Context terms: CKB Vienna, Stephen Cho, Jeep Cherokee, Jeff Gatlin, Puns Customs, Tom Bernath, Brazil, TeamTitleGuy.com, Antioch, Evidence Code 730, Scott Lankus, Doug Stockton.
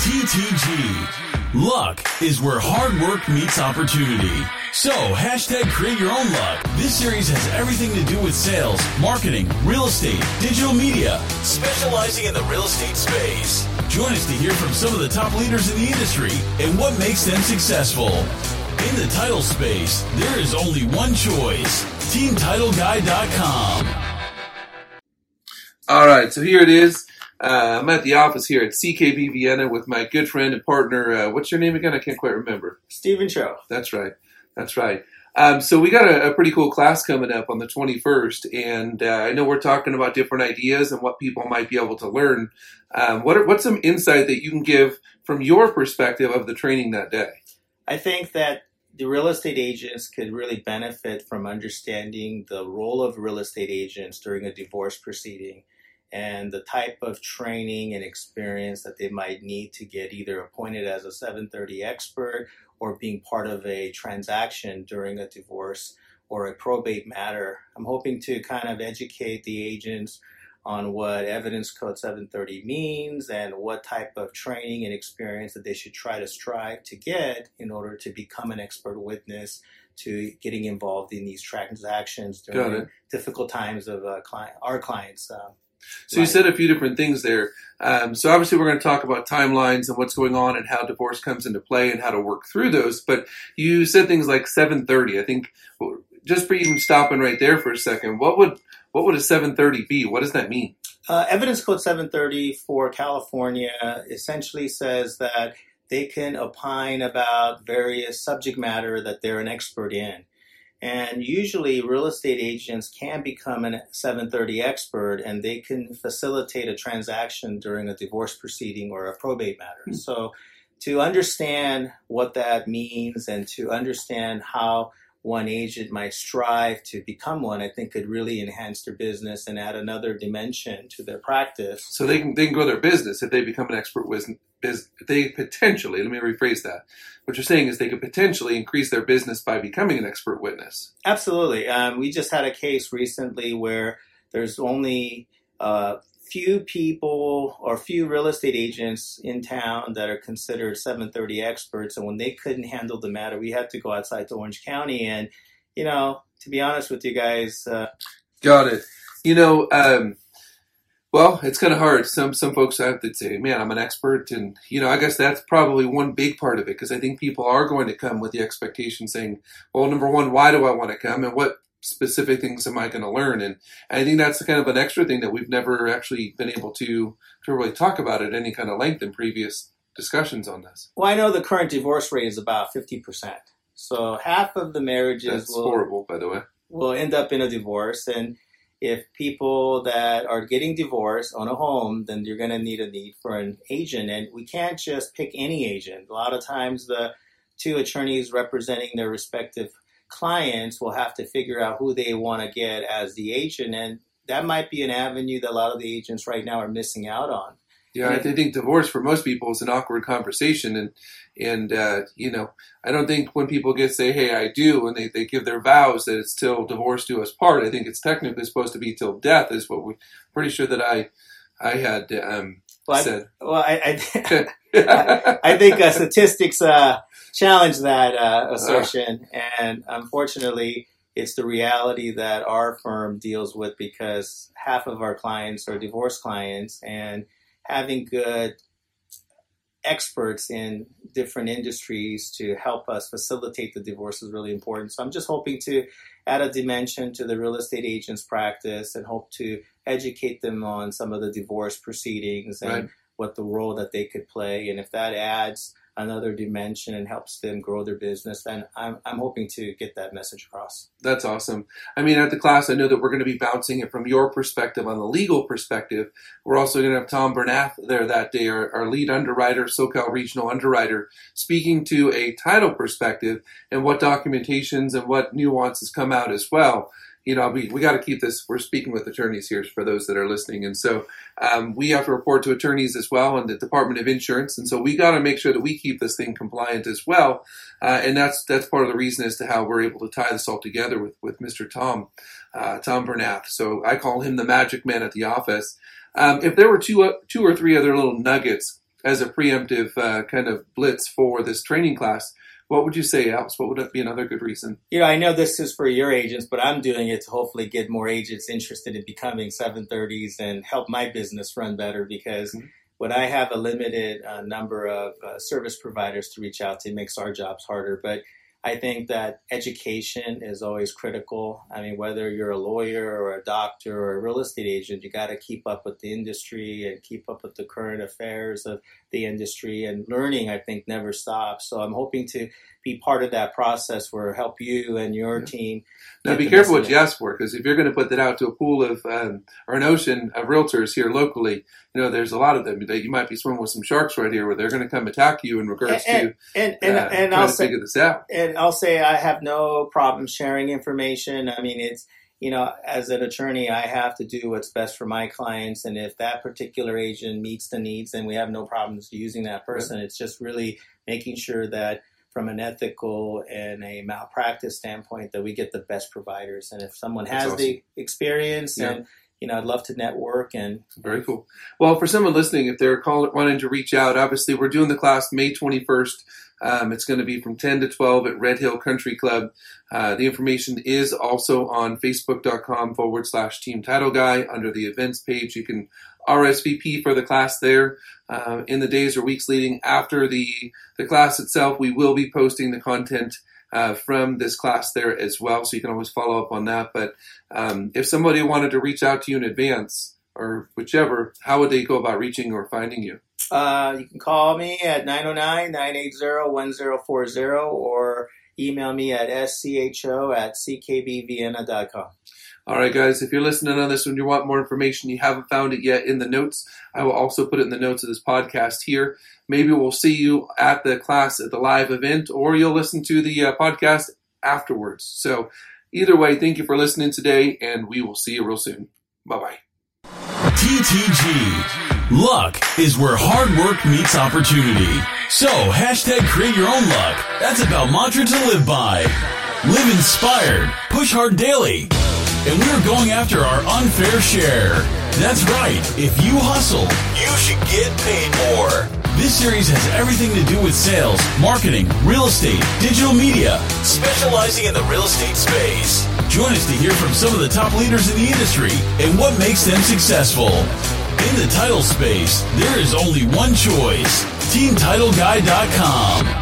TTG. Luck is where hard work meets opportunity. So, hashtag create your own luck. This series has everything to do with sales, marketing, real estate, digital media, specializing in the real estate space. Join us to hear from some of the top leaders in the industry and what makes them successful. In the title space, there is only one choice, TeamTitleGuy.com. All right, so here it is. I'm at the office here at CKB Vienna with my good friend and partner. What's your name again? I can't quite remember. Stephen Cho. That's right. So we got a pretty cool class coming up on the 21st, and I know we're talking about different ideas and what people might be able to learn. What's some insight that you can give from your perspective of the training that day? I think that the real estate agents could really benefit from understanding the role of real estate agents during a divorce proceeding and the type of training and experience that they might need to get either appointed as a 730 expert or being part of a transaction during a divorce or a probate matter. I'm hoping to kind of educate the agents on what Evidence Code 730 means and what type of training and experience that they should strive to get in order to become an expert witness to getting involved in these transactions during difficult times of our clients. So you said a few different things there. So obviously we're going to talk about timelines and what's going on and how divorce comes into play and how to work through those. But you said things like 730. I think just for even stopping right there for a second, what would a 730 be? What does that mean? Evidence Code 730 for California essentially says that they can opine about various subject matter that they're an expert in. And usually real estate agents can become a 730 expert and they can facilitate a transaction during a divorce proceeding or a probate matter. Mm-hmm. So to understand what that means and to understand how one agent might strive to become one, I think could really enhance their business and add another dimension to their practice. So they can grow their business if they become an expert witness. What you're saying is they could potentially increase their business by becoming an expert witness. Absolutely. We just had a case recently where there's only few people or few real estate agents in town that are considered 730 experts. And when they couldn't handle the matter, we had to go outside to Orange County. And, you know, to be honest with you guys. Got it. You know, well, it's kind of hard. Some folks have to say, man, I'm an expert. And, you know, I guess that's probably one big part of it, because I think people are going to come with the expectation saying, well, number one, why do I want to come? And what specific things am I going to learn? And I think that's kind of an extra thing that we've never actually been able to really talk about at any kind of length in previous discussions on this. Well, I know the current divorce rate is about 50%. So half of the marriages will end up in a divorce. And if people that are getting divorced own a home, then you're going to need for an agent. And we can't just pick any agent. A lot of times the two attorneys representing their respective clients will have to figure out who they want to get as the agent, and that might be an avenue that a lot of the agents right now are missing out on. Yeah, I think divorce for most people is an awkward conversation, and you know, I don't think when people say, hey, I do, and they give their vows that it's till divorce do us part. I think it's technically supposed to be till death is what we're pretty sure that I had said. I think statistics challenge that assertion, and unfortunately, it's the reality that our firm deals with, because half of our clients are divorce clients, and having good experts in different industries to help us facilitate the divorce is really important. So I'm just hoping to add a dimension to the real estate agent's practice and hope to educate them on some of the divorce proceedings and what the role that they could play. And if that adds another dimension and helps them grow their business, then I'm hoping to get that message across. That's awesome. I mean, at the class, I know that we're going to be bouncing it from your perspective on the legal perspective. We're also going to have Tom Bernath there that day, our lead underwriter, SoCal regional underwriter, speaking to a title perspective and what documentations and what nuances come out as well. You know, we got to keep this. We're speaking with attorneys here for those that are listening. And so we have to report to attorneys as well and the Department of Insurance. And so we got to make sure that we keep this thing compliant as well. And that's part of the reason as to how we're able to tie this all together with Mr. Tom Bernath. So I call him the magic man at the office. If there were two or three other little nuggets as a preemptive kind of blitz for this training class. What would you say, Alps? What would be another good reason? You know, I know this is for your agents, but I'm doing it to hopefully get more agents interested in becoming 730s and help my business run better, because mm-hmm. when I have a limited number of service providers to reach out to, it makes our jobs harder. But I think that education is always critical. I mean, whether you're a lawyer or a doctor or a real estate agent, you got to keep up with the industry and keep up with the current affairs of the industry. And learning, I think, never stops. So I'm hoping to be part of that process where help you and your team. Now, be careful what you ask for, because if you're going to put that out to a pool of or an ocean of realtors here locally, you know, there's a lot of them that you might be swimming with some sharks right here, where they're going to come attack you in regards to trying to figure this out. And I'll say I have no problem sharing information. I mean, it's, you know, as an attorney, I have to do what's best for my clients. And if that particular agent meets the needs, then we have no problems using that person. Right. It's just really making sure that from an ethical and a malpractice standpoint that we get the best providers. And if someone has the experience and, you know, I'd love to network. And very cool. Well, for someone listening, if they're wanting to reach out, obviously we're doing the class May 21st. It's going to be from 10 to 12 at Red Hill Country Club. The information is also on facebook.com/Team Title Guy under the events page. You can RSVP for the class there. In the days or weeks leading after the class itself, we will be posting the content from this class there as well. So you can always follow up on that. But if somebody wanted to reach out to you in advance or whichever, how would they go about reaching or finding you? You can call me at 909-980-1040 or email me at scho@ckbvienna.com. All right, guys, if you're listening on this and you want more information, you haven't found it yet in the notes, I will also put it in the notes of this podcast here. Maybe we'll see you at the class at the live event, or you'll listen to the podcast afterwards. So either way, thank you for listening today, and we will see you real soon. Bye-bye. TTG. Luck is where hard work meets opportunity. So, #create your own luck. That's about mantra to live by. Live inspired. Push hard daily. And we're going after our unfair share. That's right. If you hustle, you should get paid more. This series has everything to do with sales, marketing, real estate, digital media, specializing in the real estate space. Join us to hear from some of the top leaders in the industry and what makes them successful. In the title space, there is only one choice, TeamTitleGuy.com.